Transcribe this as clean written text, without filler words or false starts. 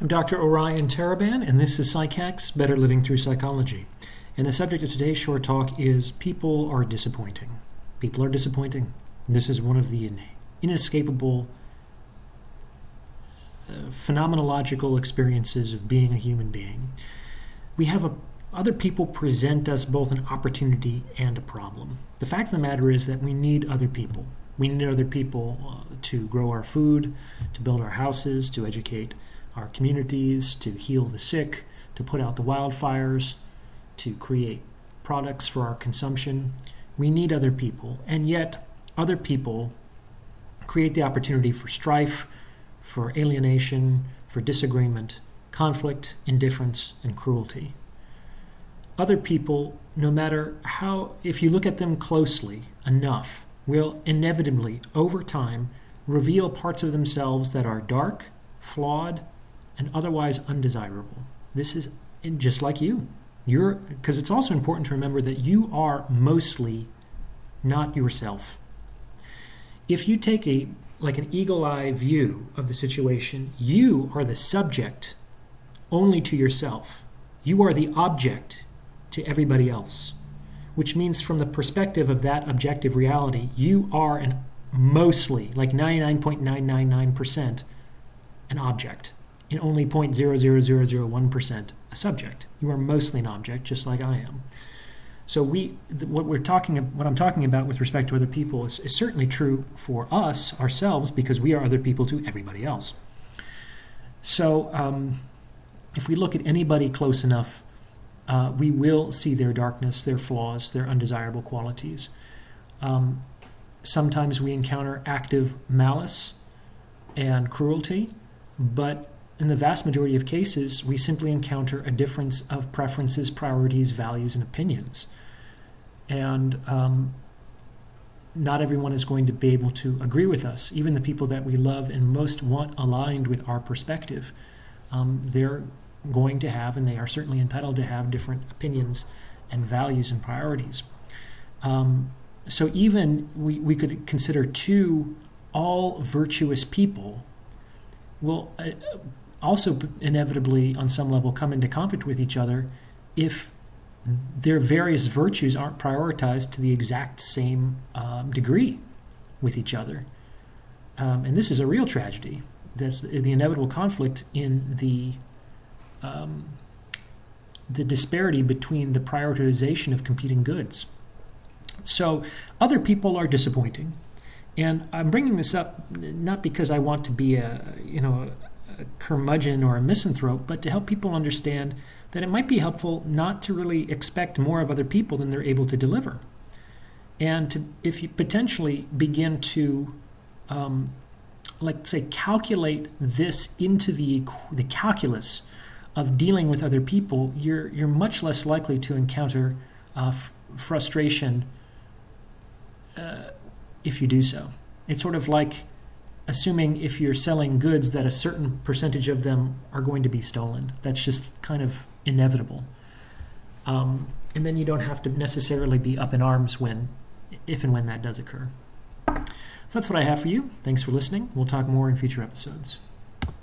I'm Dr. Orion Taraban, and this is Psychex: Better Living Through Psychology. And the subject of today's short talk is people are disappointing. People are disappointing. This is one of the inescapable phenomenological experiences of being a human being. We have other people present us both an opportunity and a problem. The fact of the matter is that we need other people. We need other people to grow our food, to build our houses, to educate our communities, to heal the sick, to put out the wildfires, to create products for our consumption. We need other people, and yet other people create the opportunity for strife, for alienation, for disagreement, conflict, indifference, and cruelty. Other people, no matter how, if you look at them closely enough, will inevitably, over time, reveal parts of themselves that are dark, flawed, and otherwise undesirable. This is just like you. Because it's also important to remember that you are mostly not yourself. If you take an eagle-eye view of the situation, you are the subject only to yourself. You are the object to everybody else, which means from the perspective of that objective reality, you are mostly, like 99.999%, an object, and only 0.00001% a subject. You are mostly an object, just like I am. So what I'm talking about with respect to other people is certainly true for us, ourselves, because we are other people to everybody else. So if we look at anybody close enough, we will see their darkness, their flaws, their undesirable qualities. Sometimes we encounter active malice and cruelty, but in the vast majority of cases, we simply encounter a difference of preferences, priorities, values, and opinions. And not everyone is going to be able to agree with us. Even the people that we love and most want aligned with our perspective, they're going to have, and they are certainly entitled to have, different opinions and values and priorities. So even we could consider two all-virtuous people will also inevitably, on some level, come into conflict with each other if their various virtues aren't prioritized to the exact same degree with each other. And this is a real tragedy. That's the inevitable conflict in the disparity between the prioritization of competing goods. So other people are disappointing. And I'm bringing this up not because I want to be a curmudgeon or a misanthrope, but to help people understand that it might be helpful not to really expect more of other people than they're able to deliver, and to, if you potentially begin to, calculate this into the calculus of dealing with other people, you're much less likely to encounter frustration. If you do so. It's sort of like assuming if you're selling goods that a certain percentage of them are going to be stolen. That's just kind of inevitable. And then you don't have to necessarily be up in arms if and when that does occur. So that's what I have for you. Thanks for listening. We'll talk more in future episodes.